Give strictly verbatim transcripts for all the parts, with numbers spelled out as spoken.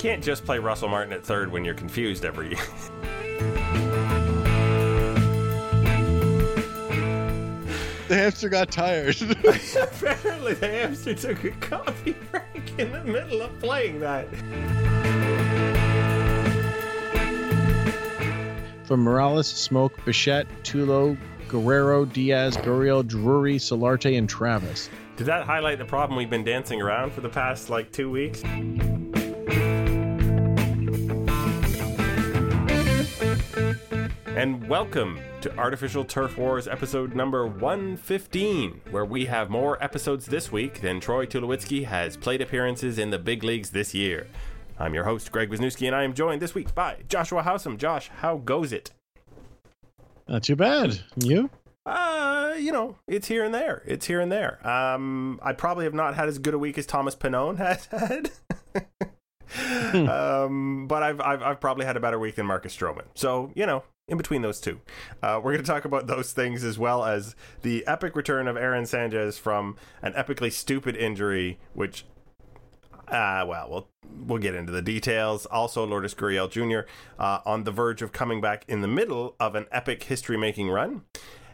can't just play Russell Martin at third when you're confused every year. The hamster got tired. Apparently the hamster took a coffee break in the middle of playing that. From Morales, Smoke, Bichette, Tulo, Guerrero, Diaz, Gurriel, Drury, Solarte, and Travis. Did that highlight the problem we've been dancing around for the past, like, two weeks? And welcome to Artificial Turf Wars episode number one fifteen, where we have more episodes this week than Troy Tulowitzki has plate appearances in the big leagues this year. I'm your host, Greg Wisniewski, and I am joined this week by Joshua Howsam. Josh, how goes it? Not too bad. You? Uh, you know, it's here and there. It's here and there. Um, I probably have not had as good a week as Thomas Pannone has had. um, but I've, I've I've probably had a better week than Marcus Stroman. So, you know, in between those two. Uh, we're going to talk about those things as well as the epic return of Aaron Sanchez from an epically stupid injury, which... Uh, well, well, we'll get into the details. Also, Lourdes Gurriel Junior Uh, on the verge of coming back in the middle of an epic history-making run.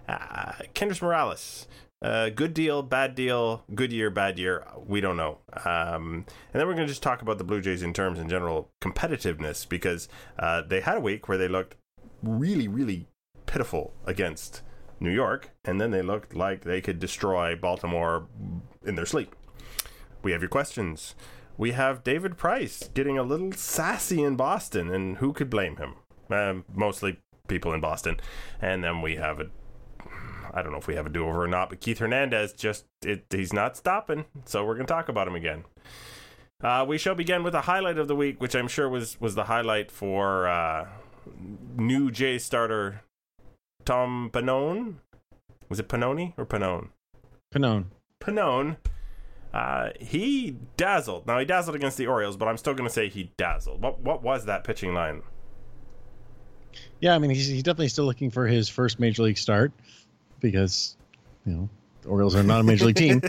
Uh, Kendrys Morales, uh, good deal, bad deal, good year, bad year. We don't know. Um, and then we're going to just talk about the Blue Jays in terms in general competitiveness, because uh, they had a week where they looked really, really pitiful against New York, and then they looked like they could destroy Baltimore in their sleep. We have your questions. We have David Price getting a little sassy in Boston, and who could blame him? Um, mostly people in Boston. And then we have a, I don't know if we have a do-over or not, but Keith Hernandez just, it, he's not stopping, so we're going to talk about him again. Uh, we shall begin with a highlight of the week, which I'm sure was, was the highlight for uh, new Jays starter Tom Pannone. Was it Pannone or Pannone? Pannone. Pannone. Uh, he dazzled. Now, he dazzled against the Orioles, but I'm still going to say he dazzled. What what was that pitching line? Yeah, I mean, he's, he's definitely still looking for his first major league start because, you know, the Orioles are not a major league team.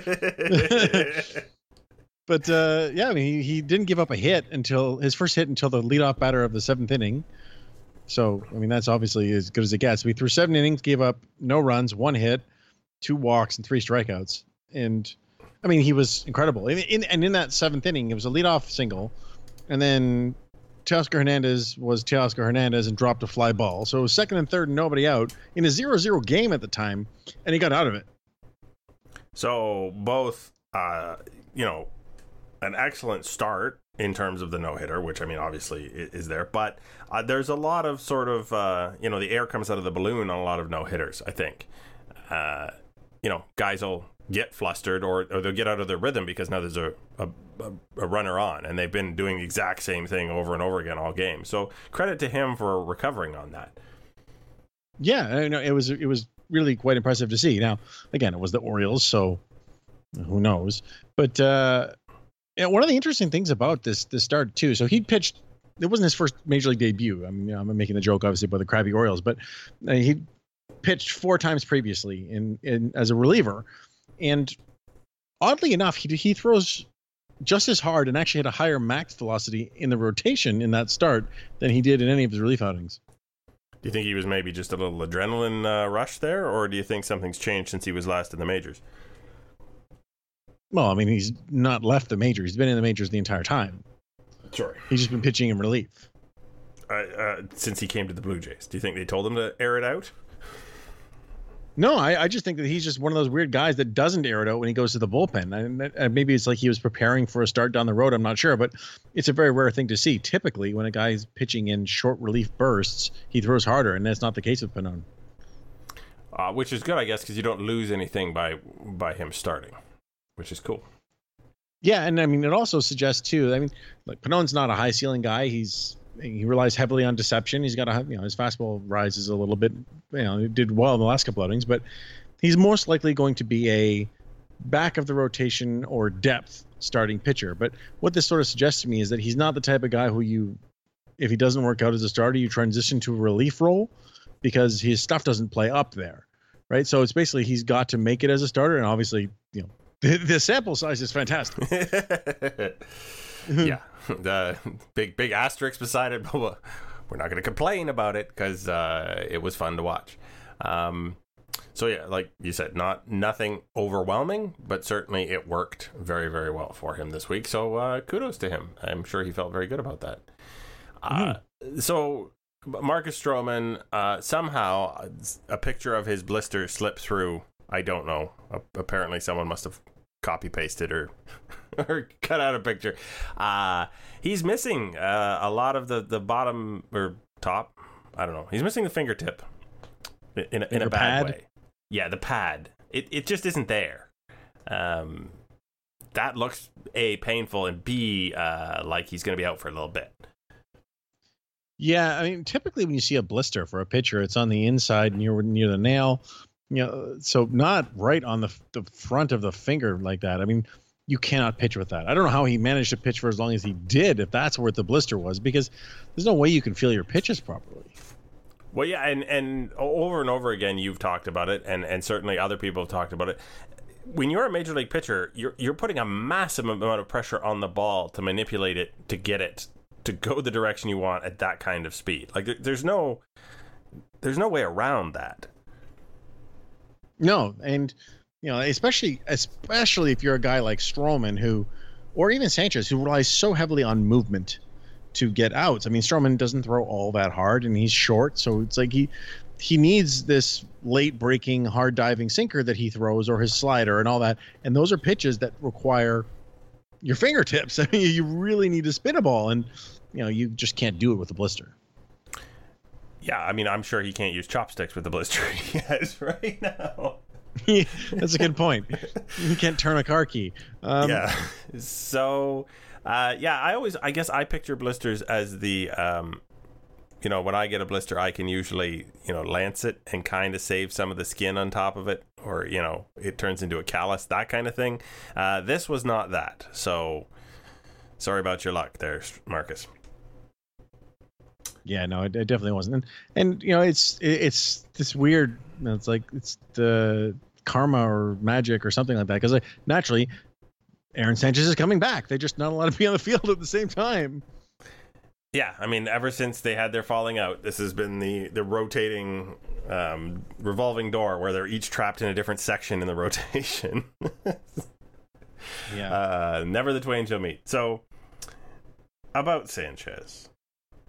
But, uh, yeah, I mean, he, he didn't give up a hit until his first hit until the leadoff batter of the seventh inning. So, I mean, that's obviously as good as it gets. We threw seven innings, gave up no runs, one hit, two walks, and three strikeouts. And... I mean, he was incredible. In, in, and in that seventh inning, it was a leadoff single. And then Teoscar Hernandez was Teoscar Hernandez and dropped a fly ball. So it was second and third and nobody out in a zero zero game at the time. And he got out of it. So both, uh, you know, an excellent start in terms of the no-hitter, which, I mean, obviously is there. But uh, there's a lot of sort of, uh, you know, the air comes out of the balloon on a lot of no-hitters, I think. Uh, you know, guys will... get flustered or, or they'll get out of their rhythm because now there's a, a a runner on and they've been doing the exact same thing over and over again all game. So credit to him for recovering on that. Yeah, I know it was it was really quite impressive to see. Now, again, it was the Orioles, so who knows? But uh, one of the interesting things about this this start too. So he pitched. It wasn't his first major league debut. I'm you know, I'm making the joke obviously about the crappy Orioles, but he pitched four times previously in, in as a reliever. And oddly enough, he he throws just as hard and actually had a higher max velocity in the rotation in that start than he did in any of his relief outings. Do you think he was maybe just a little adrenaline uh, rush there, or do you think something's changed since he was last in the majors? Well, I mean, he's not left the majors. He's been in the majors the entire time. Sure. He's just been pitching in relief. Uh, uh, since he came to the Blue Jays, do you think they told him to air it out? No, I, I just think that he's just one of those weird guys that doesn't air it out when he goes to the bullpen. And, and maybe it's like he was preparing for a start down the road. I'm not sure, but it's a very rare thing to see. Typically, when a guy is pitching in short relief bursts, he throws harder, and that's not the case with Pannone. Uh, which is good, I guess, because you don't lose anything by by him starting, which is cool. Yeah, and I mean, it also suggests, too, I mean, like Pannone's not a high-ceiling guy. He's... He relies heavily on deception. He's got a, you know, his fastball rises a little bit. You know, he did well in the last couple outings, but he's most likely going to be a back of the rotation or depth starting pitcher. But what this sort of suggests to me is that he's not the type of guy who you, if he doesn't work out as a starter, you transition to a relief role because his stuff doesn't play up there, right? So it's basically he's got to make it as a starter, and obviously, you know, the, the sample size is fantastic. Yeah. the big, big asterisk beside it, but we're not going to complain about it because uh, it was fun to watch. Um, so, yeah, like you said, not nothing overwhelming, but certainly it worked very, very well for him this week. So uh, kudos to him. I'm sure he felt very good about that. Mm. Uh, so Marcus Stroman, uh, somehow a picture of his blister slipped through. I don't know. Apparently someone must have copy pasted or or cut out a picture. Uh, he's missing uh, a lot of the, the bottom or top. I don't know. He's missing the fingertip in a, in a bad pad? way. Yeah, the pad. It it just isn't there. Um, that looks A, painful, and B, uh, like he's going to be out for a little bit. Yeah, I mean, typically when you see a blister for a pitcher, it's on the inside near near the nail. You know, so not right on the the front of the finger like that. I mean, you cannot pitch with that. I don't know how he managed to pitch for as long as he did, if that's where the blister was, because there's no way you can feel your pitches properly. Well, yeah, and, and over and over again, you've talked about it, and, and certainly other people have talked about it. When you're a major league pitcher, you're you're putting a massive amount of pressure on the ball to manipulate it, to get it to go the direction you want at that kind of speed. Like, there's no there's no way around that. No, and you know, especially especially if you're a guy like Stroman, who, or even Sanchez, who relies so heavily on movement to get outs. I mean, Stroman doesn't throw all that hard, and he's short, so it's like he he needs this late breaking, hard diving sinker that he throws, or his slider, and all that. And those are pitches that require your fingertips. I mean, you really need to spin a ball, and you know, you just can't do it with a blister. Yeah, I mean, I'm sure he can't use chopsticks with the blister he has right now. That's a good point. He can't turn a car key. Um, yeah. So, uh, yeah, I always, I guess I picture blisters as the, um, you know, when I get a blister, I can usually, you know, lance it and kind of save some of the skin on top of it, or, you know, it turns into a callus, that kind of thing. Uh, this was not that. So, sorry about your luck there, Marcus. Yeah, no, it, it definitely wasn't. And, and you know, it's it, it's this weird, you know, it's like it's the karma or magic or something like that. Because like, naturally, Aaron Sanchez is coming back. They're just not allowed to be on the field at the same time. Yeah, I mean, ever since they had their falling out, this has been the, the rotating, um, revolving door where they're each trapped in a different section in the rotation. Yeah. Uh, never the twain shall meet. So, about Sanchez.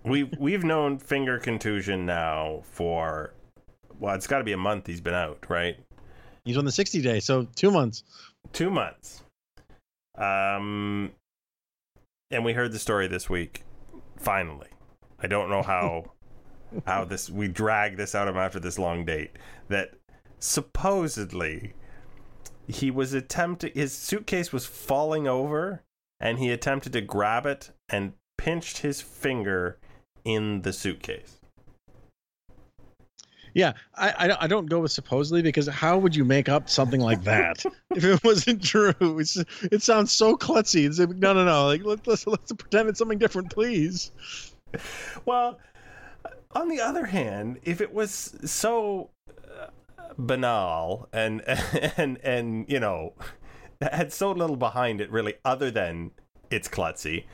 We've, we've known finger contusion now for, well, it's got to be a month he's been out, right? He's on the sixty-day, so two months. Two months. Um, and we heard the story this week, finally. I don't know how how this we drag this out of him after this long date, that supposedly he was attempting, his suitcase was falling over, and he attempted to grab it and pinched his finger in the suitcase. Yeah, I, I I don't go with supposedly, because how would you make up something like that if it wasn't true? It's, it sounds so klutzy. It's like, no, no, no. Like let, let's let's pretend it's something different, please. Well, on the other hand, if it was so uh, banal and and and you know, had so little behind it really, other than it's klutzy.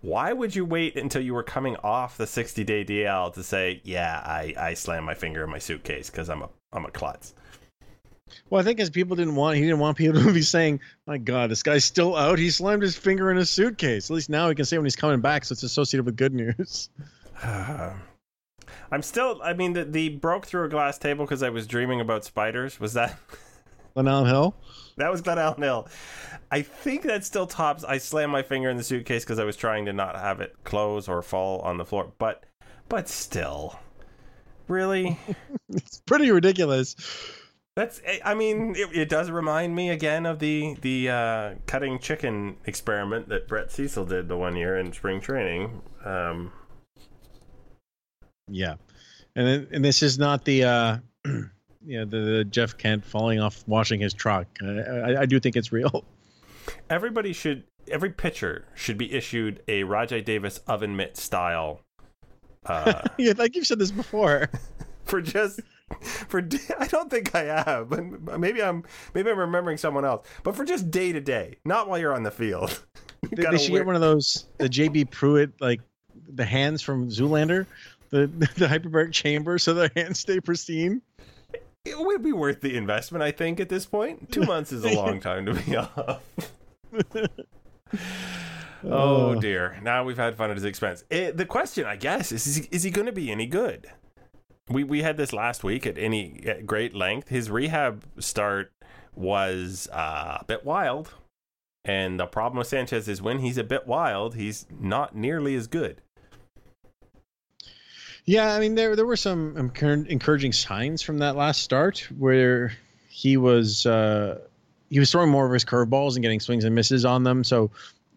Why would you wait until you were coming off the sixty-day D L to say, yeah, I, I slammed my finger in my suitcase because I'm a I'm a klutz? Well, I think as people didn't want, he didn't want people to be saying, my God, this guy's still out. He slammed his finger in his suitcase. At least now he can say when he's coming back, so it's associated with good news. Uh, I'm still, I mean, the, the broke through a glass table because I was dreaming about spiders. Was that... Glen Allen Hill? That was Glen Allen Hill. I think that still tops. I slammed my finger in the suitcase because I was trying to not have it close or fall on the floor. But but still, really? It's pretty ridiculous. That's. I mean, it, it does remind me again of the, the uh, cutting chicken experiment that Brett Cecil did the one year in spring training. Um, yeah. And, then, and this is not the... Uh, Yeah, the, the Jeff Kent falling off, washing his truck. I, I, I do think it's real. Everybody should, every pitcher should be issued a Rajai Davis oven mitt style. Uh, yeah, like you've said this before. For just, for I don't think I have, but maybe I'm, maybe I'm remembering someone else. But for just day to day, not while you're on the field. Did, did she wear- get one of those, the J B. Pruitt, like the hands from Zoolander, the, the hyperbaric chamber, so their hands stay pristine? It would be worth the investment, I think, at this point. Two months is a long time to be off. Oh, dear. Now we've had fun at his expense. It, the question, I guess, is, is he, is he going to be any good? We we had this last week at any at great length. His rehab start was uh, a bit wild. And the problem with Sanchez is when he's a bit wild, he's not nearly as good. Yeah, I mean, there there were some encouraging signs from that last start where he was uh, he was throwing more of his curveballs and getting swings and misses on them. So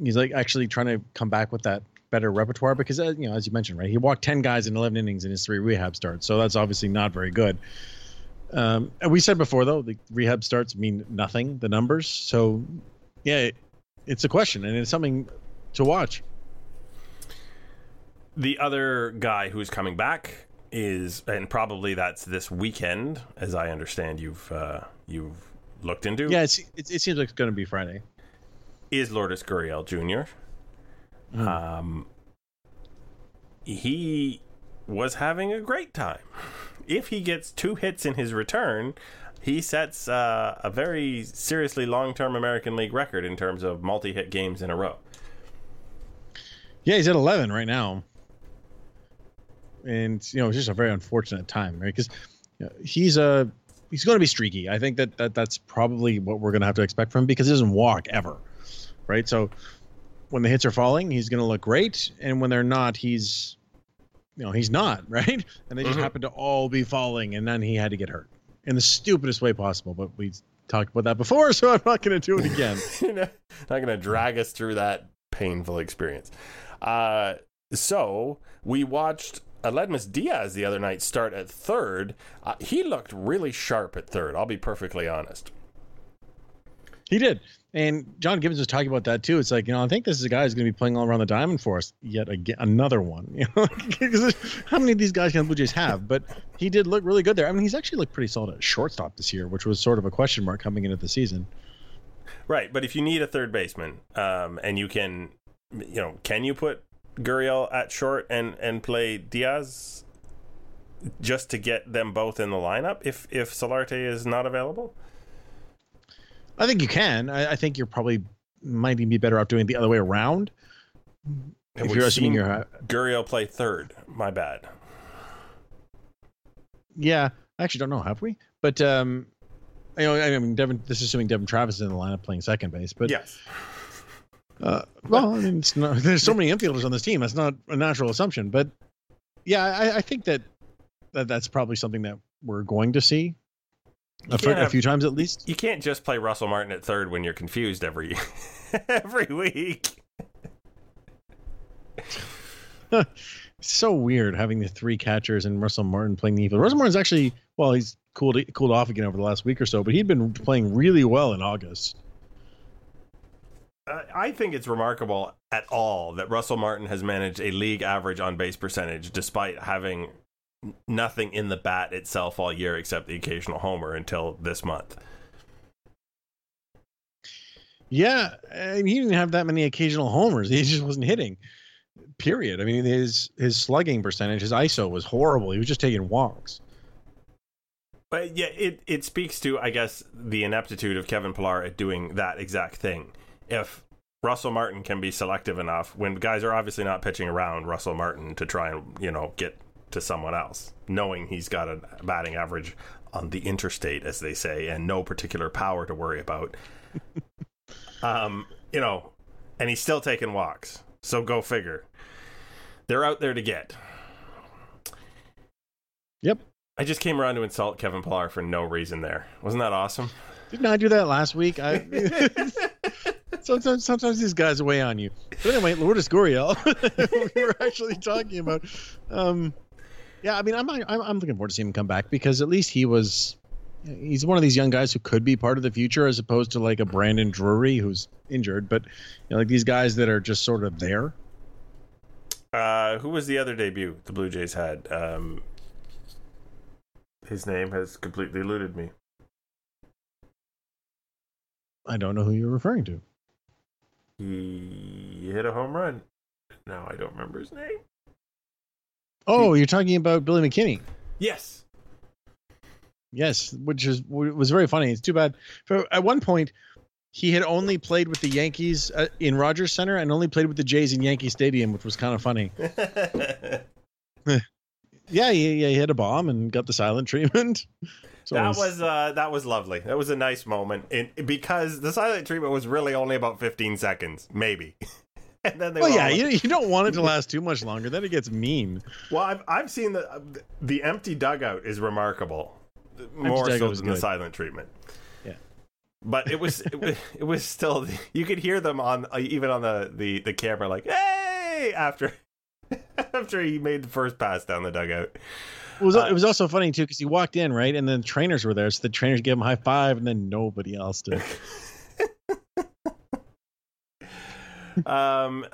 he's like actually trying to come back with that better repertoire because, uh, you know, as you mentioned, right, he walked ten guys in eleven innings in his three rehab starts. So that's obviously not very good. Um, and we said before, though, the rehab starts mean nothing, the numbers. So, yeah, it, it's a question and it's something to watch. The other guy who's coming back is, and probably that's this weekend, as I understand you've uh, you've looked into. Yeah, it's, it, it seems like it's going to be Friday. Is Lourdes Gurriel Junior Mm. Um, he was having a great time. If he gets two hits in his return, he sets uh, a very seriously long-term American League record in terms of multi-hit games in a row. Yeah, he's at eleven right now. And, you know, it's just a very unfortunate time, right? Because you know, he's a he's going to be streaky. I think that, that that's probably what we're going to have to expect from him because he doesn't walk ever, right? So when the hits are falling, he's going to look great. And when they're not, he's, you know, he's not, right? And they just mm-hmm. happen to all be falling. And then he had to get hurt in the stupidest way possible. But we talked about that before, so I'm not going to do it again. You're not going to drag us through that painful experience. Uh, so we watched Aledmys Díaz the other night start at third. Uh, he looked really sharp at third. I'll be perfectly honest. He did. And John Gibbons was talking about that, too. It's like, you know, I think this is a guy who's going to be playing all around the diamond for us. Yet again, another one. You know, how many of these guys can the Blue Jays have? But he did look really good there. I mean, he's actually looked pretty solid at shortstop this year, which was sort of a question mark coming into the season. Right. But if you need a third baseman um, and you can, you know, can you put Gurriel at short and and play Diaz just to get them both in the lineup if if Solarte is not available? I think you can. I, I think you're probably might even be better off doing it the other way around. It if you're assuming you're Gurriel play third, my bad. Yeah, I actually don't know. Have we? But um, you know, I mean, Devin. This is assuming Devin Travis is in the lineup playing second base. But yes. Uh, well, I mean, it's not, there's so many infielders on this team. That's not a natural assumption, but yeah, I, I think that, that that's probably something that we're going to see a, fr- have, a few times at least. You can't just play Russell Martin at third when you're confused every every week. So weird having the three catchers and Russell Martin playing the infield. Russell Martin's actually, well, he's cooled cooled off again over the last week or so, but he'd been playing really well in August. I think it's remarkable at all that Russell Martin has managed a league average on base percentage despite having nothing in the bat itself all year except the occasional homer until this month. Yeah, I mean, he didn't have that many occasional homers. He just wasn't hitting, period. I mean, his his slugging percentage, his I S O was horrible. He was just taking walks. But yeah, it, it speaks to, I guess, the ineptitude of Kevin Pillar at doing that exact thing. If Russell Martin can be selective enough when guys are obviously not pitching around Russell Martin to try and, you know, get to someone else, knowing he's got a batting average on the interstate, as they say, and no particular power to worry about, um, you know, and he's still taking walks. So go figure. They're out there to get. Yep. I just came around to insult Kevin Pillar for no reason there. Wasn't that awesome? Didn't I do that last week? I... Sometimes, sometimes these guys weigh on you. But anyway, Lourdes Gurriel, we were actually talking about. Um, yeah, I mean, I'm, I'm I'm looking forward to seeing him come back because at least he was, he's one of these young guys who could be part of the future as opposed to like a Brandon Drury who's injured, but you know, like these guys that are just sort of there. Uh, who was the other debut the Blue Jays had? Um, his name has completely eluded me. I don't know who you're referring to. he hit a home run. Now I don't remember his name. Oh, you're talking about Billy McKinney. Yes. Yes, which is was very funny. It's too bad. At one point, he had only played with the Yankees uh, in Rogers Center and only played with the Jays in Yankee Stadium, which was kind of funny. Yeah, he, yeah, he hit a bomb and got the silent treatment. It's always... That was uh, that was lovely. That was a nice moment, it, because the silent treatment was really only about fifteen seconds, maybe. And then they well, yeah, like... you, you don't want it to last too much longer. Then it gets mean. Well, I've I've seen the the empty dugout is remarkable, more so than good. The silent treatment. Yeah, but it was it was, it was still you could hear them on even on the, the, the camera like hey after after he made the first pass down the dugout. It was, uh, it was also funny too because he walked in right and then the trainers were there, so the trainers gave him a high five and then nobody else did. um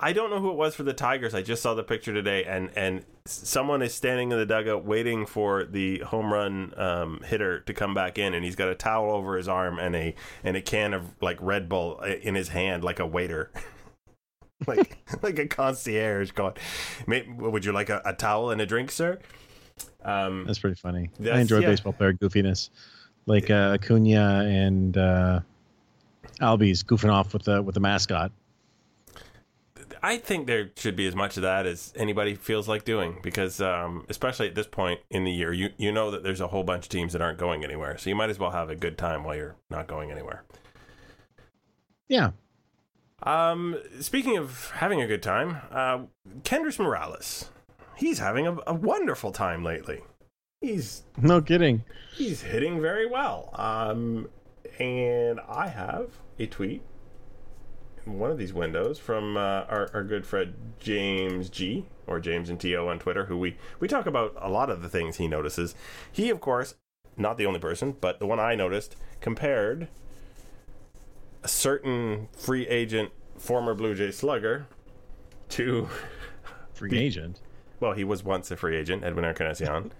I don't know who it was for the Tigers. I just saw the picture today, and and someone is standing in the dugout waiting for the home run um hitter to come back in, and he's got a towel over his arm and a and a can of like Red Bull in his hand, like a waiter. like like a concierge going, would you like a, a towel and a drink, sir? Um that's pretty funny. That's, I enjoy yeah. baseball player goofiness, like uh Acuña and uh Albies goofing off with the with the mascot. I think there should be as much of that as anybody feels like doing, because um, especially at this point in the year, you, you know that there's a whole bunch of teams that aren't going anywhere. So you might as well have a good time while you're not going anywhere. Yeah. Um, speaking of having a good time, uh, Kendrys Morales, he's having a, a wonderful time lately. He's no kidding. He's hitting very well. Um, and I have a tweet. One of these windows from uh, our, our good friend James G, or James and T O on Twitter, who we, we talk about a lot of the things he notices. He, of course, not the only person, but the one I noticed, compared a certain free agent, former Blue Jay slugger, to... Free the, agent? Well, he was once a free agent, Edwin Encarnacion,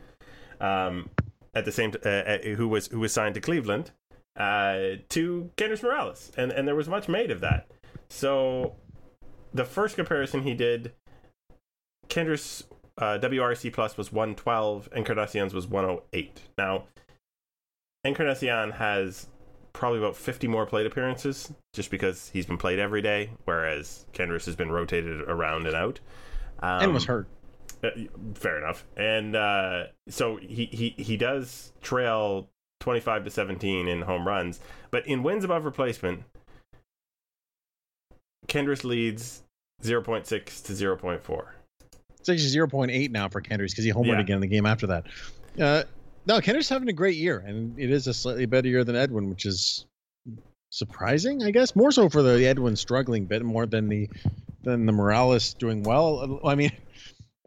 um, at the same t- uh, at, who was who was signed to Cleveland, uh, to Kendrys Morales. And, and there was much made of that. So, the first comparison he did, Kendrys uh, W R C plus was one twelve, Encarnacion's was one oh eight. Now, Encarnacion has probably about fifty more plate appearances, just because he's been played every day, whereas Kendrys has been rotated around and out. Um, and was hurt. Fair enough. And uh, so, he, he, he does trail twenty-five to seventeen in home runs, but in wins above replacement... Kendrys leads zero point six to zero point four. It's actually zero point eight now for Kendrys because he homered yeah. again in the game after that. Uh, no, Kendrys having a great year, and it is a slightly better year than Edwin, which is surprising, I guess. More so for the Edwin struggling bit more than the than the Morales doing well. I mean,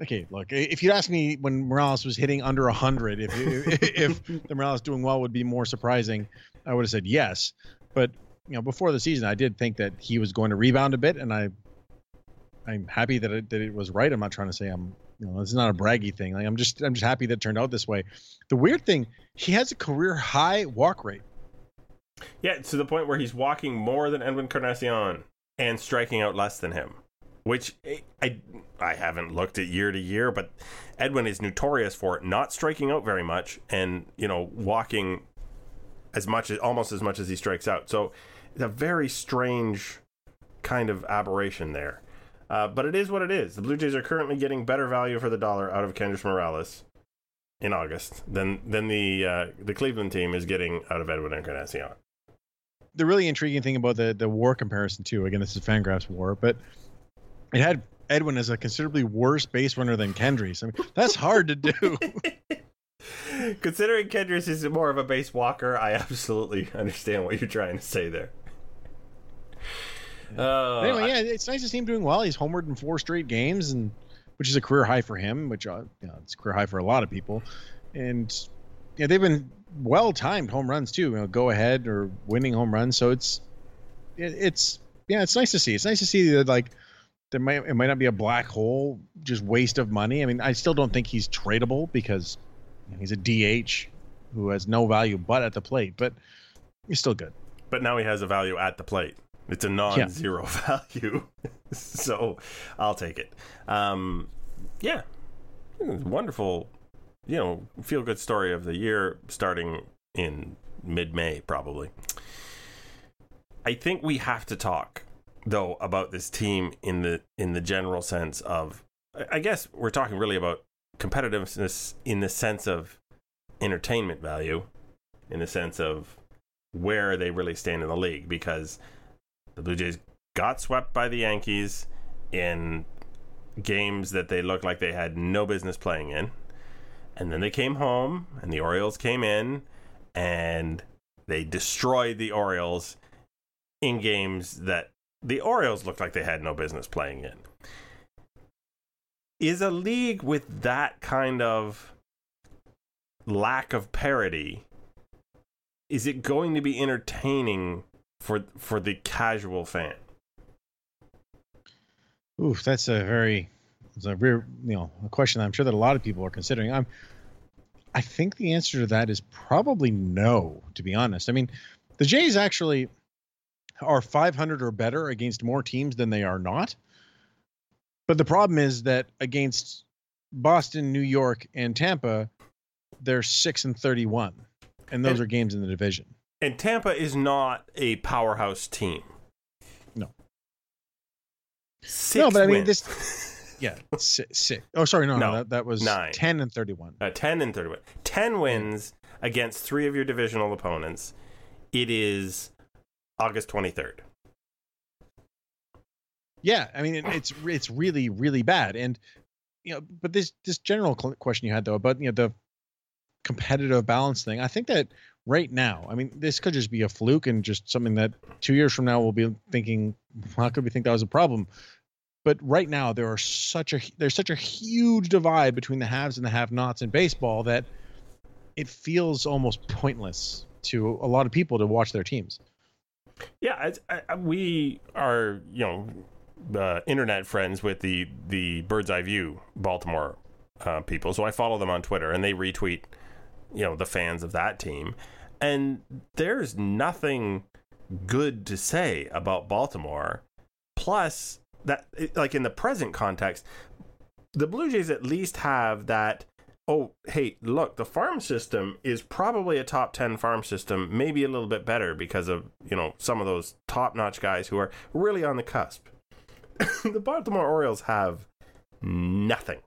okay, look, if you ask me when Morales was hitting under one hundred, if if, if the Morales doing well would be more surprising, I would have said yes, but. You know, before the season, I did think that he was going to rebound a bit, and I, I'm happy that it, that it was right. I'm not trying to say I'm, you know, it's not a braggy thing. Like I'm just, I'm just happy that it turned out this way. The weird thing, he has a career high walk rate. Yeah, to the point where he's walking more than Edwin Encarnacion and striking out less than him, which I, I haven't looked at year to year, but Edwin is notorious for not striking out very much and, you know, walking as much as almost as much as he strikes out. So, a very strange kind of aberration there. Uh, but it is what it is. The Blue Jays are currently getting better value for the dollar out of Kendrys Morales in August than than the uh, the Cleveland team is getting out of Edwin Encarnacion. The really intriguing thing about the, the WAR comparison, too, again, this is Fangraph's WAR, but it had Edwin as a considerably worse base runner than Kendrys. I mean, that's hard to do. Considering Kendrys is more of a base walker, I absolutely understand what you're trying to say there. Uh, anyway, yeah, it's nice to see him doing well. He's homered in four straight games, and which is a career high for him, which uh, you know, it's a career high for a lot of people. And yeah, they've been well-timed home runs too. You know, go ahead or winning home runs. So it's it, it's yeah, it's nice to see. It's nice to see that like there might it might not be a black hole, just waste of money. I mean, I still don't think he's tradable because. He's a D H who has no value but at the plate, but he's still good. But now he has a value at the plate. It's a non-zero yeah. value. So I'll take it. Um, yeah. Wonderful, you know, feel-good story of the year starting in mid-May, probably. I think we have to talk, though, about this team in the in the general sense of, I guess we're talking really about competitiveness in the sense of entertainment value, in the sense of where they really stand in the league, because the Blue Jays got swept by the Yankees in games that they looked like they had no business playing in. And then they came home, and the Orioles came in, and they destroyed the Orioles in games that the Orioles looked like they had no business playing in. Is a league with that kind of lack of parity, is it going to be entertaining for for the casual fan? Oof, that's a very, it's a real, you know, a question I'm sure that a lot of people are considering. I'm, I think the answer to that is probably no, to be honest. I mean, the Jays actually are five hundred or better against more teams than they are not. But the problem is that against Boston, New York, and Tampa, they're six and thirty-one, and those and, are games in the division. And Tampa is not a powerhouse team. Six no, but I mean wins. this. Yeah, six, six. Oh, sorry, no, no, no that, that was nine. ten and thirty-one. Uh, ten and thirty-one. Ten wins against three of your divisional opponents. It is August twenty-third. Yeah, I mean it, it's it's really really bad, and you know, but this this general question you had though about you know the competitive balance thing, I think that right now, I mean, this could just be a fluke and just something that two years from now we'll be thinking, how could we think that was a problem? But right now there are such a there's such a huge divide between the haves and the have-nots in baseball that it feels almost pointless to a lot of people to watch their teams. Yeah, I, I, we are, you know, uh, internet friends with the the Bird's Eye View Baltimore uh, people, so I follow them on Twitter and they retweet, you know, the fans of that team, and there's nothing good to say about Baltimore. Plus, that, like, in the present context, the Blue Jays at least have that, oh, hey, look, the farm system is probably a top ten farm system, maybe a little bit better because of, you know, some of those top-notch guys who are really on the cusp. The Baltimore Orioles have nothing.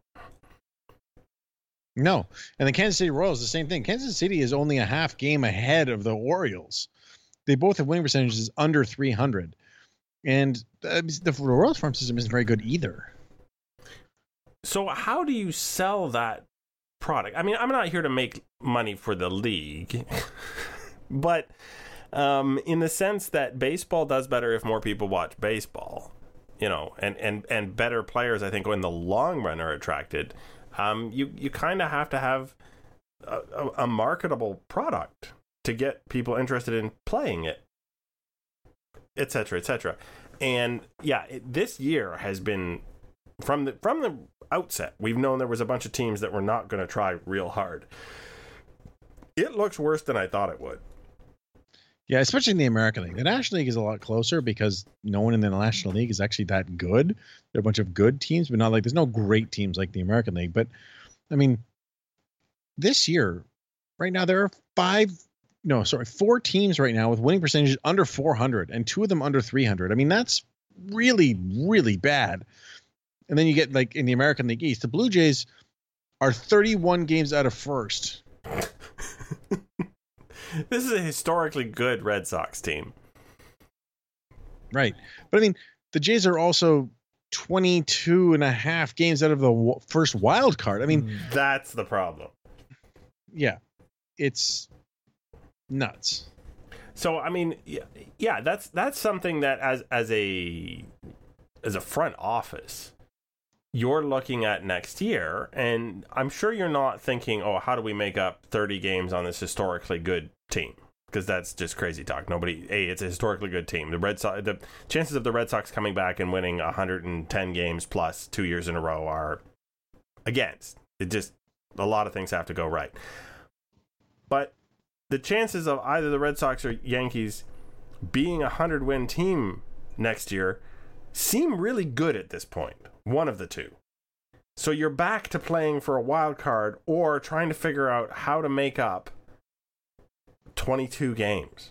No. And the Kansas City Royals, the same thing. Kansas City is only a half game ahead of the Orioles. They both have winning percentages under three hundred. And the Royals farm system isn't very good either. So how do you sell that product? I mean, I'm not here to make money for the league, but um, in the sense that baseball does better if more people watch baseball, you know, and, and, and better players, I think, in the long run are attracted. Um, you you kind of have to have a, a, a marketable product to get people interested in playing it, et cetera, et cetera. And yeah, it, this year has been from the from the outset, we've known there was a bunch of teams that were not going to try real hard. It looks worse than I thought it would. Yeah, especially in the American League. The National League is a lot closer because no one in the National League is actually that good. There are a bunch of good teams, but not like there's no great teams like the American League. But I mean, this year, right now, there are five, no, sorry, four teams right now with winning percentages under four hundred and two of them under three hundred. I mean, that's really, really bad. And then you get like in the American League East, the Blue Jays are thirty-one games out of first. This is a historically good Red Sox team. Right. But I mean, the Jays are also twenty-two and a half games out of the w- first wild card. I mean, that's the problem. Yeah. It's nuts. So, I mean, yeah, yeah, that's that's something that as as a as a front office, you're looking at next year, and I'm sure you're not thinking, oh, how do we make up thirty games on this historically good team? Because that's just crazy talk. Nobody, hey, it's a historically good team. The Red Sox, the chances of the Red Sox coming back and winning one hundred ten games plus two years in a row are against. It just, a lot of things have to go right. But the chances of either the Red Sox or Yankees being a one hundred win team next year seem really good at this point. One of the two. So you're back to playing for a wild card or trying to figure out how to make up twenty-two games.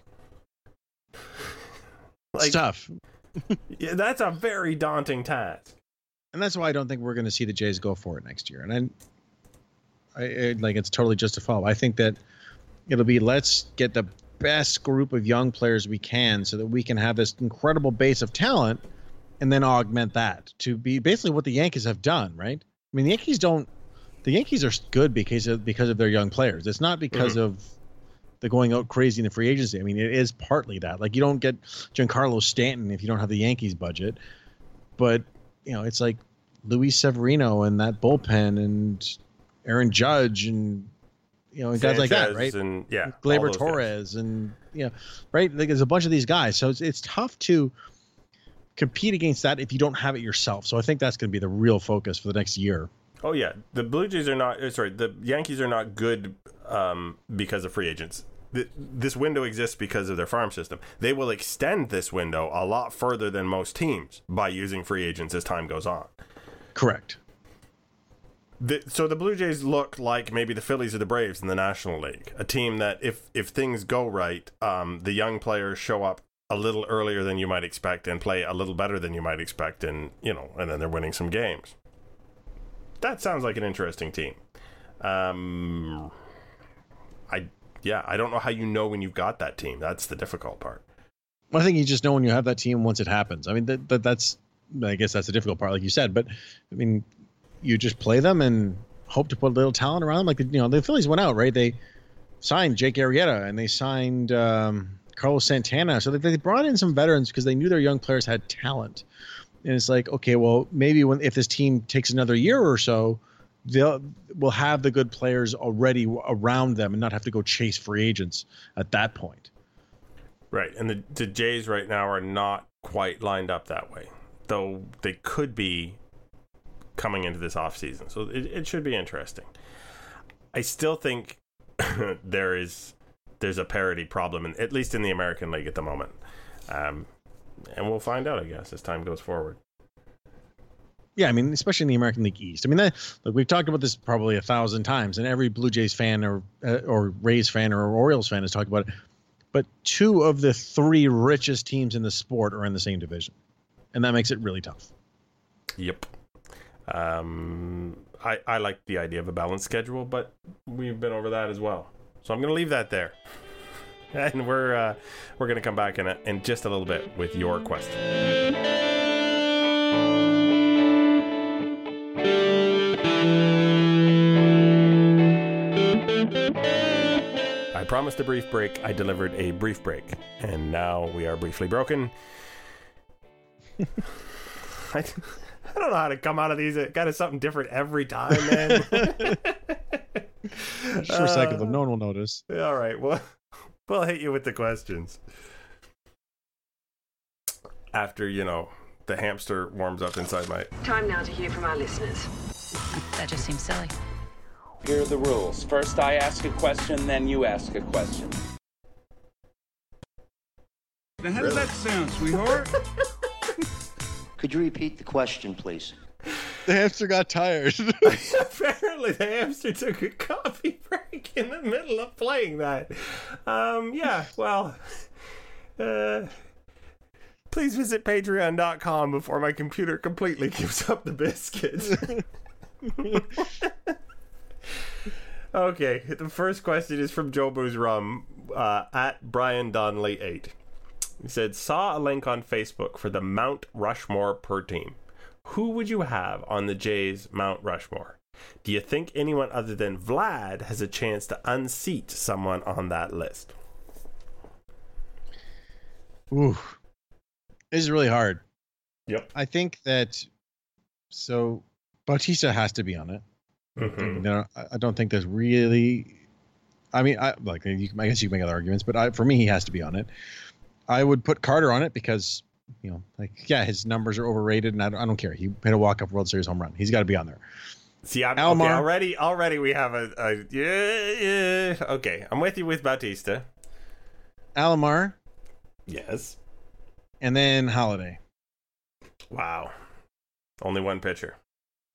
Like, it's tough. Yeah, that's a very daunting task. And that's why I don't think we're going to see the Jays go for it next year. And I, I it, like, it's totally justifiable. I think that it'll be, let's get the best group of young players we can so that we can have this incredible base of talent and then augment that to be basically what the Yankees have done, right? I mean, the Yankees don't, the Yankees are good because of, because of their young players. It's not because mm-hmm. of the going out crazy in the free agency. I mean, it is partly that. Like, you don't get Giancarlo Stanton if you don't have the Yankees budget, but you know, it's like Luis Severino and that bullpen and Aaron Judge and, you know, and guys like that, right? And yeah, Gleyber Torres guys. And, you know, right. Like, there's a bunch of these guys. So it's, it's tough to compete against that if you don't have it yourself. So I think that's going to be the real focus for the next year. Oh yeah. The Blue Jays are not, sorry, the Yankees are not good um, because of free agents. This window exists because of their farm system. They will extend this window a lot further than most teams by using free agents as time goes on. Correct. The, so the Blue Jays look like maybe the Phillies or the Braves in the National League, a team that if, if things go right, um, the young players show up a little earlier than you might expect and play a little better than you might expect, and you know, and then they're winning some games. That sounds like an interesting team. Um, I. Yeah, I don't know how you know when you've got that team. That's the difficult part. Well, I think you just know when you have that team once it happens. I mean, that, that that's, I guess that's the difficult part, like you said. But, I mean, you just play them and hope to put a little talent around them. Like, you know, the Phillies went out, right? They signed Jake Arrieta and they signed um, Carlos Santana. So they, they brought in some veterans because they knew their young players had talent. And it's like, okay, well, maybe when if this team takes another year or so, they'll will have the good players already around them and not have to go chase free agents at that point. Right. And the, the Jays right now are not quite lined up that way, though they could be coming into this offseason. So it, it should be interesting. I still think there is there's a parity problem, in, at least in the American League at the moment. Um, and we'll find out, I guess, as time goes forward. Yeah, I mean, especially in the American League East. I mean, that, like, we've talked about this probably a thousand times, and every Blue Jays fan or uh, or Rays fan or Orioles fan has talked about it. But two of the three richest teams in the sport are in the same division, and that makes it really tough. Yep. Um, I, I like the idea of a balanced schedule, but we've been over that as well. So I'm going to leave that there. And we're, uh, we're going to come back in, a, in just a little bit with your question. I promised a brief break. I delivered a brief break, and now we are briefly broken. I, I don't know how to come out of these. It got to something different every time, man. Sure, cycle them. No one will notice. All right. Well, we'll hit you with the questions after you know the hamster warms up inside my. Time now to hear from our listeners. That just seems silly. Here are the rules. First I ask a question, then you ask a question. Now how really? does that sound, sweetheart? Could you repeat the question, please? The hamster got tired. Apparently the hamster took a coffee break in the middle of playing that. Um, yeah, well... Uh... Please visit patreon dot com before my computer completely gives up the biscuits. Okay, the first question is from Jobu's Rum, uh, at Brian Donnelly eight. He said, saw a link on Facebook for the Mount Rushmore per team. Who would you have on the Jays Mount Rushmore? Do you think anyone other than Vlad has a chance to unseat someone on that list? Ooh, this is really hard. Yep. I think that, so Bautista has to be on it. Mm-hmm. No, I don't think there's really. I mean, I like. You, I guess you can make other arguments, but I, for me, he has to be on it. I would put Carter on it because, you know, like, yeah, his numbers are overrated, and I don't, I don't care. He hit a walk-off World Series home run. He's got to be on there. See, I'm Alomar, okay, already. Already, we have a, a yeah, yeah. Okay, I'm with you with Bautista. Alomar. Yes. and then Halladay. Wow. Only one pitcher.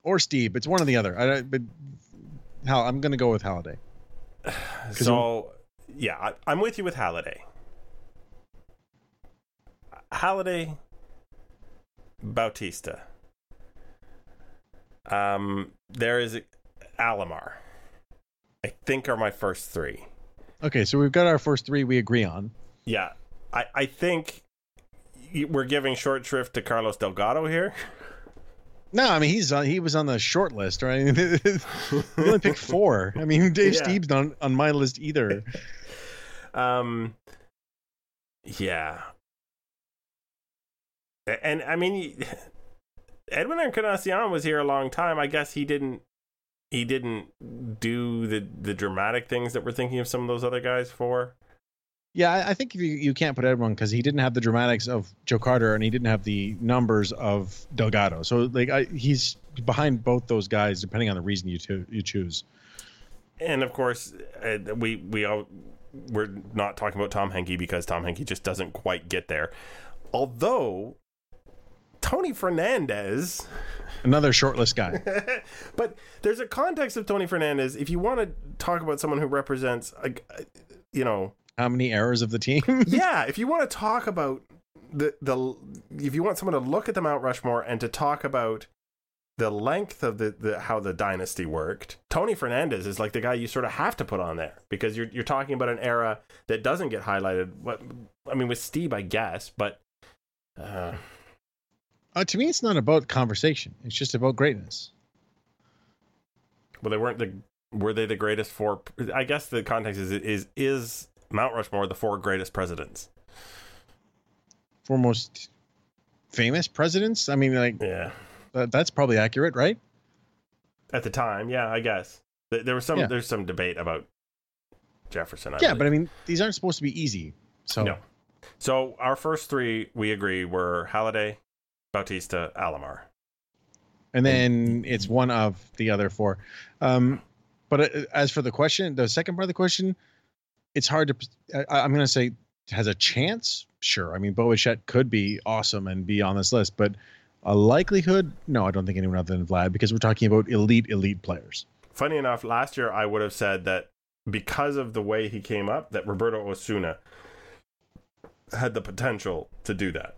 Or Steve. It's one or the other. I, but how I'm going to go with Halladay. So, I'm, yeah, I, I'm with you with Halladay. Halladay, Bautista. Um, there is a, Alomar. I think are my first three. Okay, so we've got our first three we agree on. Yeah, I, I think we're giving short shrift to Carlos Delgado here. No, I mean, he's on, he was on the short list, right? We only picked four. I mean, Dave yeah. Steve's not on, on my list either. um, Yeah. And, I mean, Edwin Encarnacion was here a long time. I guess he didn't he didn't do the, the dramatic things that we're thinking of some of those other guys for. Yeah, I think you, you can't put Edwin because he didn't have the dramatics of Joe Carter and he didn't have the numbers of Delgado. So like, I, he's behind both those guys, depending on the reason you to, you choose. And of course, uh, we we all, we're not talking about Tom Henke because Tom Henke just doesn't quite get there. Although Tony Fernandez, another shortlist guy, but there's a context of Tony Fernandez. If you want to talk about someone who represents, a, a, you know. How many errors of the team? Yeah, if you want to talk about the the, if you want someone to look at the Mount Rushmore and to talk about the length of the, the how the dynasty worked, Tony Fernandez is like the guy you sort of have to put on there because you're you're talking about an era that doesn't get highlighted. What I mean with Steve, I guess, but uh... Uh, to me, it's not about conversation; it's just about greatness. Well, they weren't the were they the greatest four? I guess the context is is is. Mount Rushmore, the four greatest presidents. Four most famous presidents? I mean, like, yeah, uh, that's probably accurate, right? At the time, yeah, I guess. There was some, yeah. There's some debate about Jefferson. I yeah, believe. But I mean, these aren't supposed to be easy. So, no. So our first three, we agree, were Halladay, Bautista, Alomar. And then mm-hmm. it's one of the other four. Um, but as for the question, the second part of the question, it's hard to, I, I'm going to say has a chance. Sure. I mean, Bo Bichette could be awesome and be on this list, but a likelihood? No, I don't think anyone other than Vlad, because we're talking about elite, elite players. Funny enough, last year I would have said that because of the way he came up, that Roberto Osuna had the potential to do that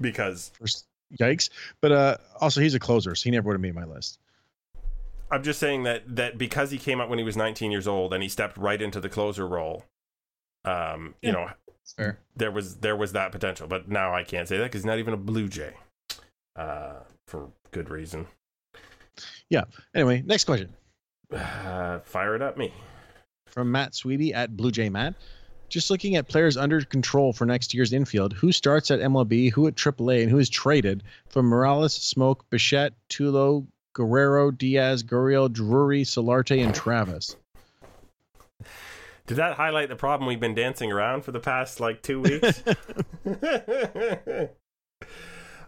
because First, yikes. But uh, also he's a closer, so he never would have made my list. I'm just saying that that because he came up when he was nineteen years old and he stepped right into the closer role, um, yeah, you know, fair. there was there was that potential. But now I can't say that because he's not even a Blue Jay, uh, for good reason. Yeah. Anyway, next question. Uh, fire it up, me. From Matt Sweeby at Blue Jay Matt. Just looking at players under control for next year's infield, who starts at M L B, who at triple A, and who is traded from Morales, Smoke, Bichette, Tulo, Guerrero, Diaz, Gurriel, Drury, Solarte, and Travis. Did that highlight the problem we've been dancing around for the past like two weeks?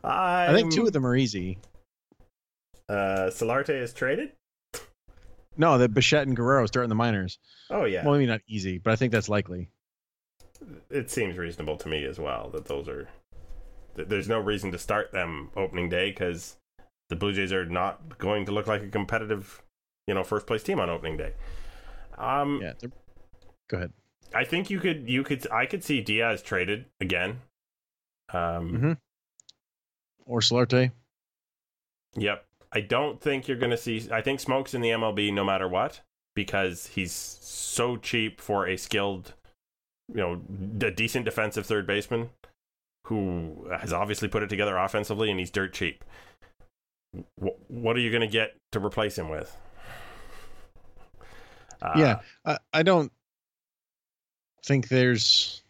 I think two of them are easy. Uh, Solarte is traded? No, that Bichette and Guerrero start in the minors. Oh, yeah. Well, maybe not easy, but I think that's likely. It seems reasonable to me as well that those are. That there's no reason to start them opening day because the Blue Jays are not going to look like a competitive, you know, first place team on opening day. Um, yeah, go ahead. I think you could, you could, I could see Diaz traded again, um, mm-hmm. or Solarte. Yep, I don't think you're going to see. I think Smoke's in the M L B no matter what because he's so cheap for a skilled, you know, a decent defensive third baseman who has obviously put it together offensively, and he's dirt cheap. What are you going to get to replace him with? Uh, yeah, I, I don't think there's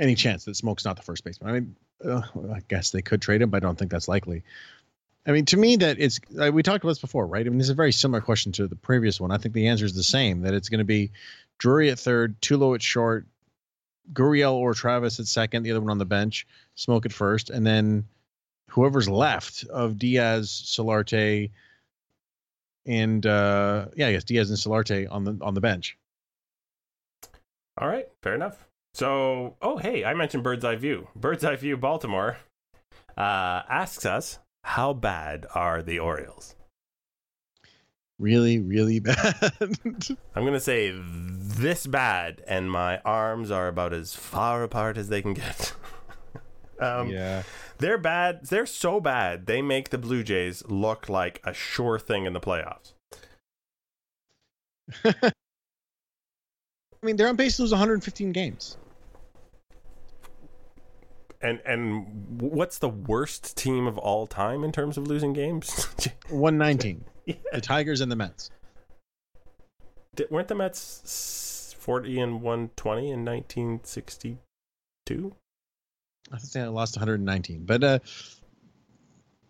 any chance that Smoke's not the first baseman. I mean, uh, I guess they could trade him, but I don't think that's likely. I mean, to me, that it's like we talked about this before, right? I mean, this is a very similar question to the previous one. I think the answer is the same, that it's going to be Drury at third, Tulo at short, Gurriel or Travis at second, the other one on the bench, Smoke at first, and then whoever's left of Diaz, Solarte, and uh, yeah, I guess Diaz and Solarte on the on the bench. All right, fair enough. So, oh, hey, I mentioned Bird's Eye View. Bird's Eye View Baltimore uh, asks us, how bad are the Orioles? Really, really bad. I'm going to say this bad, and my arms are about as far apart as they can get. um, yeah. They're bad. They're so bad, they make the Blue Jays look like a sure thing in the playoffs. I mean, they're on pace to lose one hundred fifteen games. And and what's the worst team of all time in terms of losing games? one nineteen. Yeah. The Tigers and the Mets. Did, weren't the Mets forty and one twenty in nineteen sixty-two? I think they lost one hundred nineteen, but uh,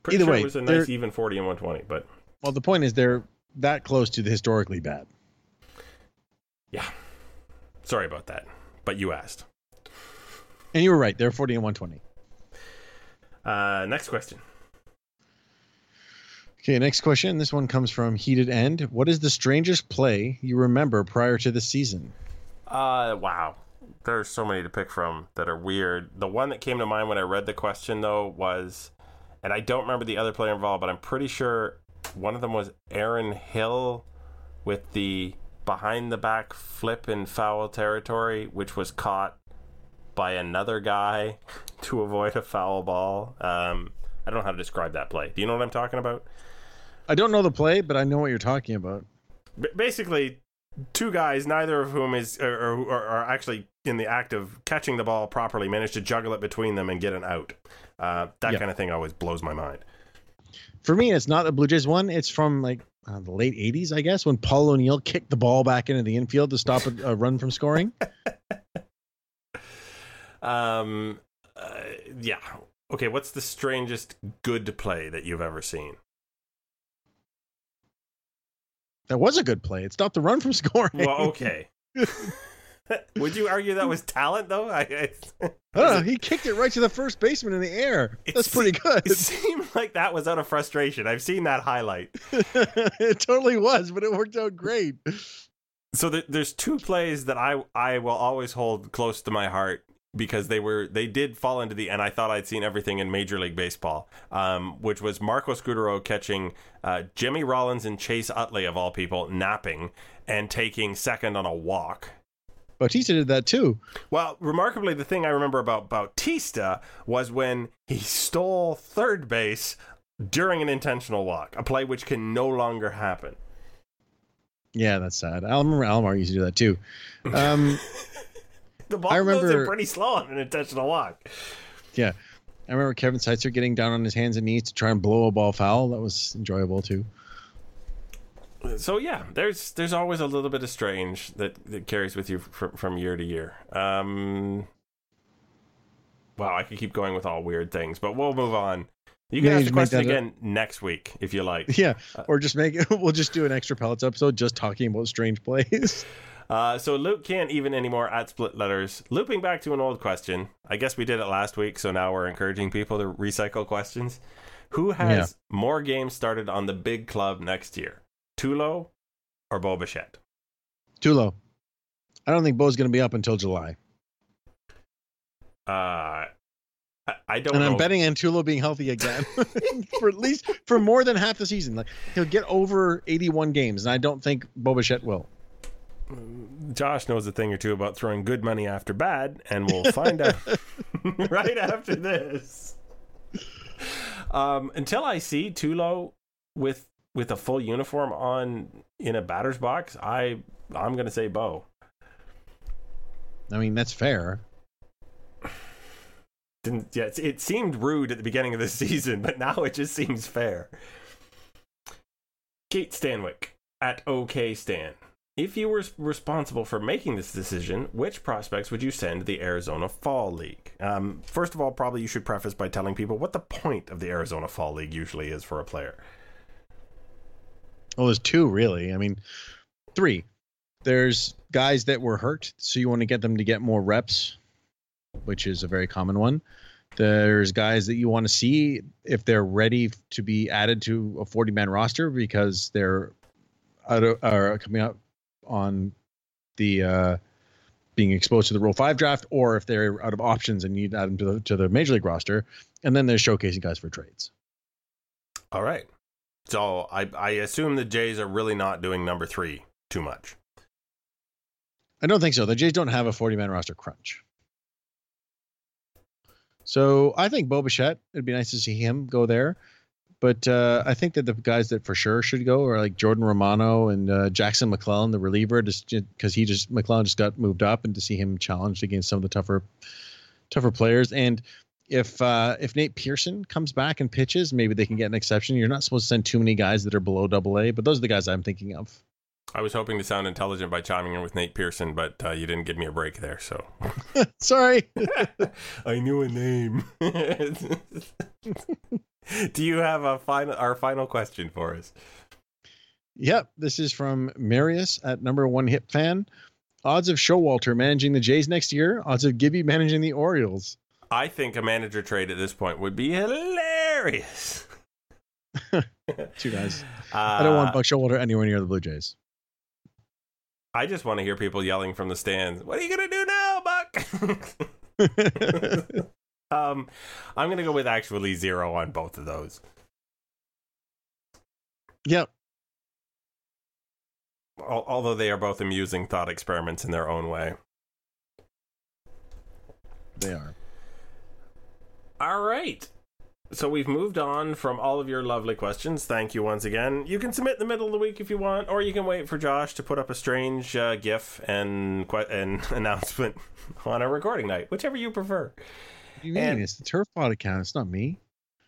pretty either sure way, it was a nice even forty and one twenty. But well, the point is they're that close to the historically bad. Yeah, sorry about that, but you asked, and you were right. They're forty and one twenty. Uh, next question. Okay, next question. This one comes from Heated End. What is the strangest play you remember prior to the season? Uh, wow. There's so many to pick from that are weird. The one that came to mind when I read the question, though, was, and I don't remember the other player involved, but I'm pretty sure one of them was Aaron Hill with the behind-the-back flip in foul territory, which was caught by another guy to avoid a foul ball. Um, I don't know how to describe that play. Do you know what I'm talking about? I don't know the play, but I know what you're talking about. B- basically... Two guys, neither of whom is or, or are actually in the act of catching the ball properly, managed to juggle it between them and get an out. Uh, that yeah. kind of thing always blows my mind. For me, it's not a Blue Jays one. It's from like uh, the late eighties, I guess, when Paul O'Neill kicked the ball back into the infield to stop a, a run from scoring. um, uh, yeah. Okay, what's the strangest good play that you've ever seen? That was a good play. It stopped the run from scoring. Well, okay. Would you argue that was talent, though? I, I, oh, he kicked it right to the first baseman in the air. That's pretty good. It seemed like that was out of frustration. I've seen that highlight. It totally was, but it worked out great. So there, there's two plays that I, I will always hold close to my heart because they were they did fall into the, and I thought I'd seen everything in Major League Baseball, um, which was Marco Scudero catching Uh, Jimmy Rollins and Chase Utley, of all people, napping and taking second on a walk. Bautista did that too. Well, remarkably, the thing I remember about Bautista was when he stole third base during an intentional walk, a play which can no longer happen. Yeah, that's sad. I remember Alomar used to do that too. Um, the ball I remember, goes in pretty slow on an intentional walk. Yeah. I remember Kevin Seitzer getting down on his hands and knees to try and blow a ball foul. That was enjoyable too. So yeah, there's there's always a little bit of strange that, that carries with you from, from year to year. Um, wow, I could keep going with all weird things, but we'll move on. You can yeah, ask the question again up. next week if you like. Yeah, uh, or just make it. We'll just do an extra pellets episode just talking about strange plays. Uh, so Luke can't even anymore at Split Letters. Looping back to an old question. I guess we did it last week, so now we're encouraging people to recycle questions. Who has yeah. more games started on the big club next year? Tulo or Bo Bichette? Tulo. I don't think Bo's going to be up until July. Uh, I, I don't and know. And I'm betting on Tulo being healthy again. For at least for more than half the season. Like he'll get over eighty-one games, and I don't think Bo Bichette will. Josh knows a thing or two about throwing good money after bad, and we'll find out right after this. Um, until I see Tulo with with a full uniform on in a batter's box, I I'm gonna say Bo. I mean, that's fair. Didn't yeah? It, it seemed rude at the beginning of the season, but now it just seems fair. Kate Stanwyck at OK Stan. If you were responsible for making this decision, which prospects would you send to the Arizona Fall League? Um, first of all, probably you should preface by telling people what the point of the Arizona Fall League usually is for a player. Well, there's two, really. I mean, three. There's guys that were hurt, so you want to get them to get more reps, which is a very common one. There's guys that you want to see if they're ready to be added to a forty-man roster because they're out of, are coming out on the uh, being exposed to the Rule five draft, or if they're out of options and need to add them to the, to the major league roster. And then they're showcasing guys for trades. All right. So I, I assume the Jays are really not doing number three too much. I don't think so. The Jays don't have a forty-man roster crunch. So I think Bo Bichette, it'd be nice to see him go there. But uh, I think that the guys that for sure should go are like Jordan Romano and uh, Jackson McClellan, the reliever, just because he just McClellan just got moved up, and to see him challenged against some of the tougher, tougher players. And if uh, if Nate Pearson comes back and pitches, maybe they can get an exception. You're not supposed to send too many guys that are below Double A, but those are the guys I'm thinking of. I was hoping to sound intelligent by chiming in with Nate Pearson, but uh, you didn't give me a break there, so. Sorry. I knew a name. Do you have a final, our final question for us? Yep. This is from Marius at number one hip fan. Odds of Showalter managing the Jays next year. Odds of Gibby managing the Orioles. I think a manager trade at this point would be hilarious. Two guys. Uh, I don't want Buck Showalter anywhere near the Blue Jays. I just want to hear people yelling from the stands. What are you going to do now, Buck? um, I'm going to go with actually zero on both of those. Yep. Al- although they are both amusing thought experiments in their own way. They are. All right. So we've moved on from all of your lovely questions. Thank you once again. You can submit in the middle of the week if you want, or you can wait for Josh to put up a strange uh, GIF and que- an announcement on our recording night, whichever you prefer. What do you mean? And, it's the TurfPod account. It's not me.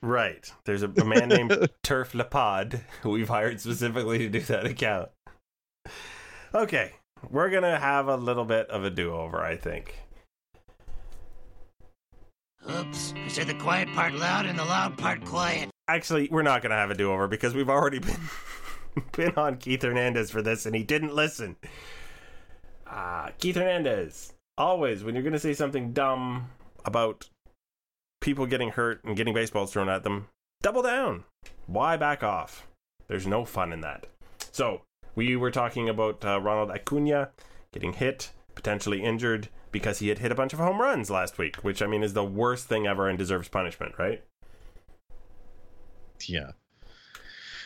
Right. There's a, a man named Turf Lapod who we've hired specifically to do that account. Okay. We're going to have a little bit of a do-over, I think. Oops, I said the quiet part loud and the loud part quiet. Actually, we're not going to have a do-over because we've already been been on Keith Hernandez for this and he didn't listen. Uh, Keith Hernandez, always when you're going to say something dumb about people getting hurt and getting baseballs thrown at them, double down. Why back off? There's no fun in that. So, we were talking about uh, Ronald Acuña getting hit, potentially injured, because he had hit a bunch of home runs last week, which, I mean, is the worst thing ever and deserves punishment, right? Yeah.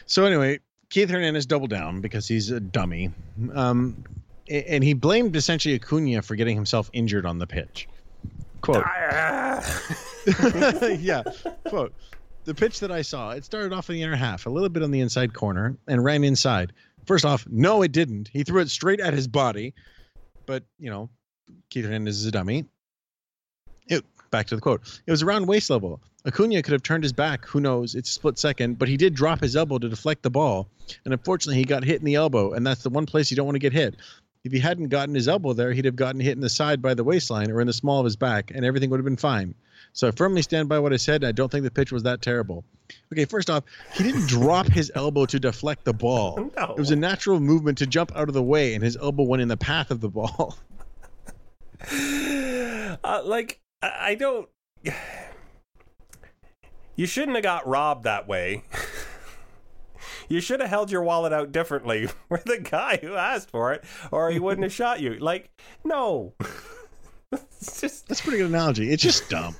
So anyway, Keith Hernandez doubled down because he's a dummy. Um, and he blamed essentially Acuña for getting himself injured on the pitch. Quote. yeah. Quote. The pitch that I saw, it started off in the inner half, a little bit on the inside corner, and ran inside. First off, no, it didn't. He threw it straight at his body. But, you know, Keith Hernandez is a dummy. Ew. Back to the quote. It was around waist level. Acuña could have turned his back. Who knows? It's a split second, but he did drop his elbow to deflect the ball. And unfortunately, he got hit in the elbow. And that's the one place you don't want to get hit. If he hadn't gotten his elbow there, he'd have gotten hit in the side by the waistline or in the small of his back, and everything would have been fine. So I firmly stand by what I said. And I don't think the pitch was that terrible. Okay, first off, he didn't drop his elbow to deflect the ball. No. It was a natural movement to jump out of the way, and his elbow went in the path of the ball. Uh, like, I don't. You shouldn't have got robbed that way. You should have held your wallet out differently for the guy who asked for it, or he wouldn't have shot you. Like, no. It's just, that's a pretty good analogy. It's just dumb.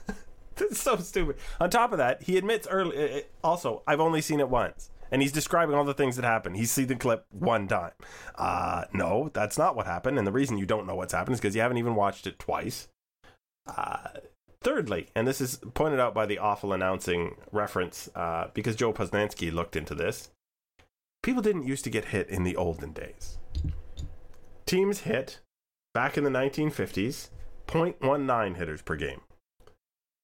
It's so stupid. On top of that, he admits early. Also, I've only seen it once. And he's describing all the things that happened. He's seen the clip one time. Uh, no, that's not what happened. And the reason you don't know what's happened is because you haven't even watched it twice. Uh, thirdly, and this is pointed out by the awful announcing reference, uh, because Joe Posnanski looked into this. People didn't used to get hit in the olden days. Teams hit, back in the nineteen fifties, point one nine hitters per game.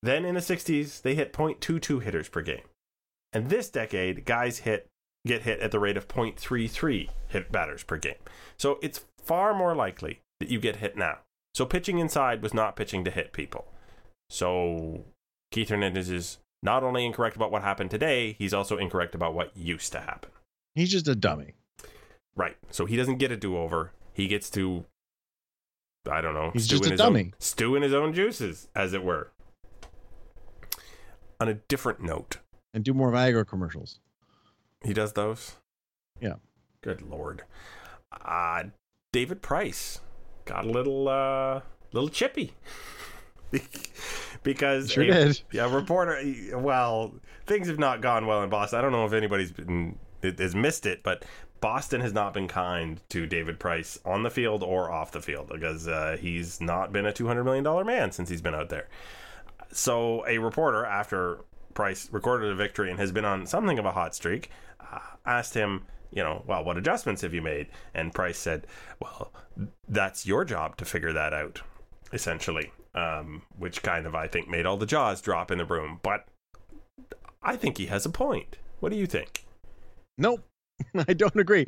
Then in the sixties, they hit point two two hitters per game. And this decade, guys hit get hit at the rate of point three three hit batters per game. So it's far more likely that you get hit now. So pitching inside was not pitching to hit people. So Keith Hernandez is not only incorrect about what happened today, he's also incorrect about what used to happen. He's just a dummy. Right. So he doesn't get a do-over. He gets to, I don't know, he's stew just in a his dummy. Own, stew in his own juices, as it were. On a different note. And do more Viagra commercials. He does those? Yeah. Good Lord. Uh, David Price got a little uh, little chippy because sure a, a reporter. Well, things have not gone well in Boston. I don't know if anybody's been has missed it, but Boston has not been kind to David Price on the field or off the field because uh, he's not been a two hundred million dollars man since he's been out there. So a reporter, after Price recorded a victory and has been on something of a hot streak, uh, asked him, you know, well, what adjustments have you made? And Price said, well, that's your job to figure that out, essentially, um, which kind of, I think, made all the jaws drop in the room. But I think he has a point. What do you think? Nope, I don't agree.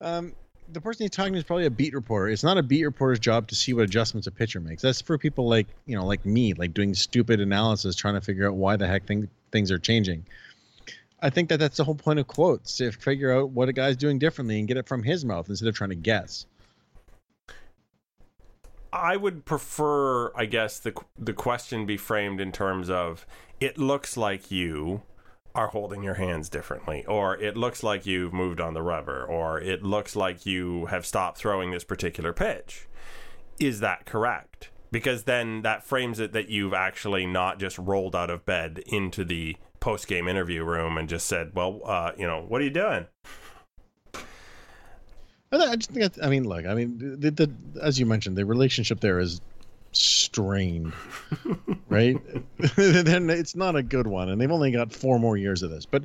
Um, the person he's talking to is probably a beat reporter. It's not a beat reporter's job to see what adjustments a pitcher makes. That's for people like, you know, like me, like doing stupid analysis, trying to figure out why the heck thing, things are changing. I think that that's the whole point of quotes, to figure out what a guy's doing differently and get it from his mouth instead of trying to guess. I would prefer, I guess, the the question be framed in terms of, it looks like you are holding your hands differently, or it looks like you've moved on the rubber, or it looks like you have stopped throwing this particular pitch. Is that correct? Because then that frames it that you've actually not just rolled out of bed into the post-game interview room and just said, well, uh, you know, what are you doing? I just think, I mean, look, I mean, the, the, as you mentioned, the relationship there is strained, right? Then it's not a good one, and they've only got four more years of this. But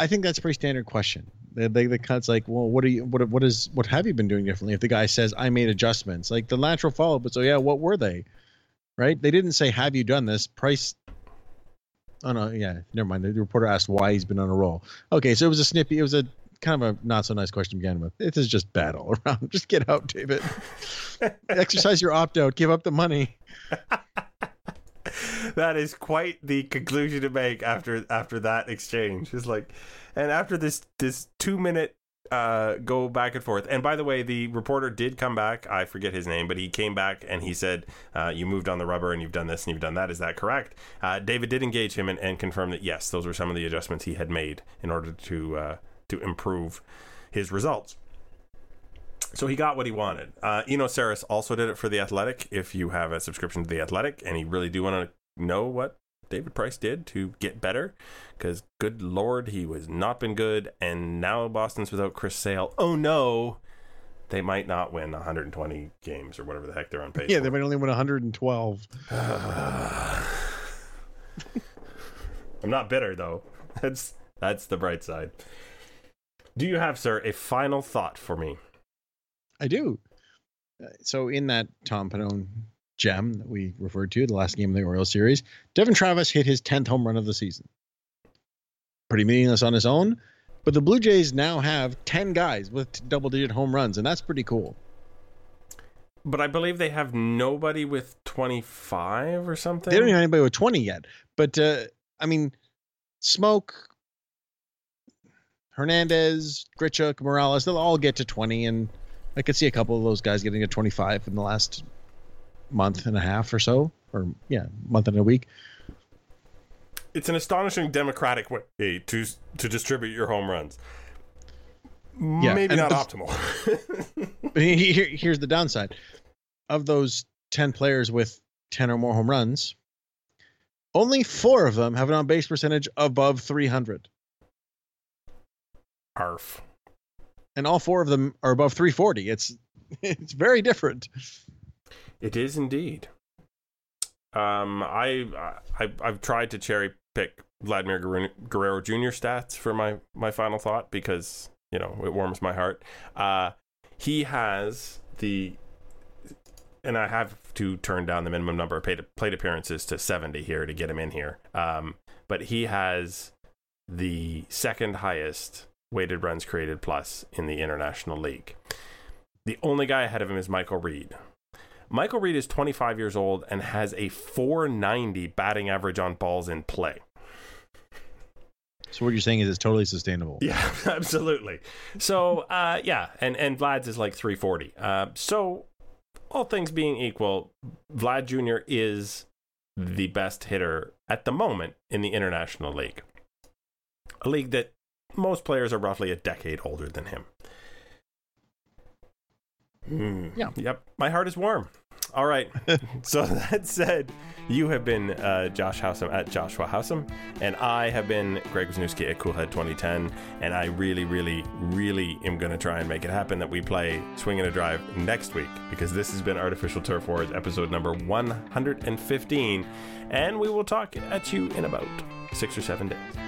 I think that's a pretty standard question. They, they, the cut's like, well, what are you, what, what is, what have you been doing differently? If the guy says, I made adjustments, like the natural follow-up is, oh yeah, what were they? Right? They didn't say, have you done this? Price. Oh no, yeah, never mind. The reporter asked why he's been on a roll. Okay, so it was a snippy. It was a kind of a not so nice question to begin with. It is just bad all around. Just get out, David. Exercise your opt out. Give up the money. That is quite the conclusion to make after after that exchange. It's like, and after this this two minute uh, go back and forth. And by the way, the reporter did come back. I forget his name, but he came back and he said, uh, "You moved on the rubber, and you've done this, and you've done that. Is that correct?" Uh, David did engage him and, and confirm that yes, those were some of the adjustments he had made in order to uh, to improve his results. So he got what he wanted. Uh, Eno Saris also did it for The Athletic. If you have a subscription to The Athletic and you really do want to know what David Price did to get better, because good Lord, he was not been good. And now Boston's without Chris Sale. Oh no, they might not win one hundred twenty games or whatever the heck they're on pace. Yeah, for. They might only win one hundred twelve. Uh, I'm not bitter though. That's, that's the bright side. Do you have, sir, a final thought for me? I do. So in that Tom Pannone gem that we referred to, the last game of the Orioles series, Devin Travis hit his tenth home run of the season. Pretty meaningless on his own, but the Blue Jays now have ten guys with double-digit home runs, and that's pretty cool. But I believe they have nobody with twenty-five or something? They don't have anybody with twenty yet. But, uh, I mean, Smoke, Hernandez, Grichuk, Morales, they'll all get to twenty, and I could see a couple of those guys getting to twenty-five in the last month and a half or so, or yeah, month and a week. It's an astonishing democratic way to to distribute your home runs. Yeah, maybe not of, optimal. But here, here's the downside. Of those ten players with ten or more home runs, only four of them have an on-base percentage above three hundred. Arf. And all four of them are above three forty. It's it's very different. It is indeed. Um, I, I I've tried to cherry pick Vladimir Guerrero Junior stats for my, my final thought because you know it warms my heart. Uh, he has the, and I have to turn down the minimum number of plate appearances to seventy here to get him in here. Um, but he has the second highest weighted runs created plus in the International League. The only guy ahead of him is Michael Reed. Michael Reed is twenty-five years old and has a four ninety batting average on balls in play. So what you're saying is it's totally sustainable. Yeah, absolutely. So, uh, yeah, and, and Vlad's is like three forty. Uh, so, all things being equal, Vlad Junior is the best hitter at the moment in the International League. A league that most players are roughly a decade older than him. Mm. Yeah. Yep. My heart is warm. All right. So that said, you have been uh, Josh Howsam at Joshua Howsam, and I have been Greg Wisniewski at Coolhead twenty ten, and I really, really, really am going to try and make it happen that we play Swing and a Drive next week, because this has been Artificial Turf Wars episode number one hundred fifteen, and we will talk at you in about six or seven days.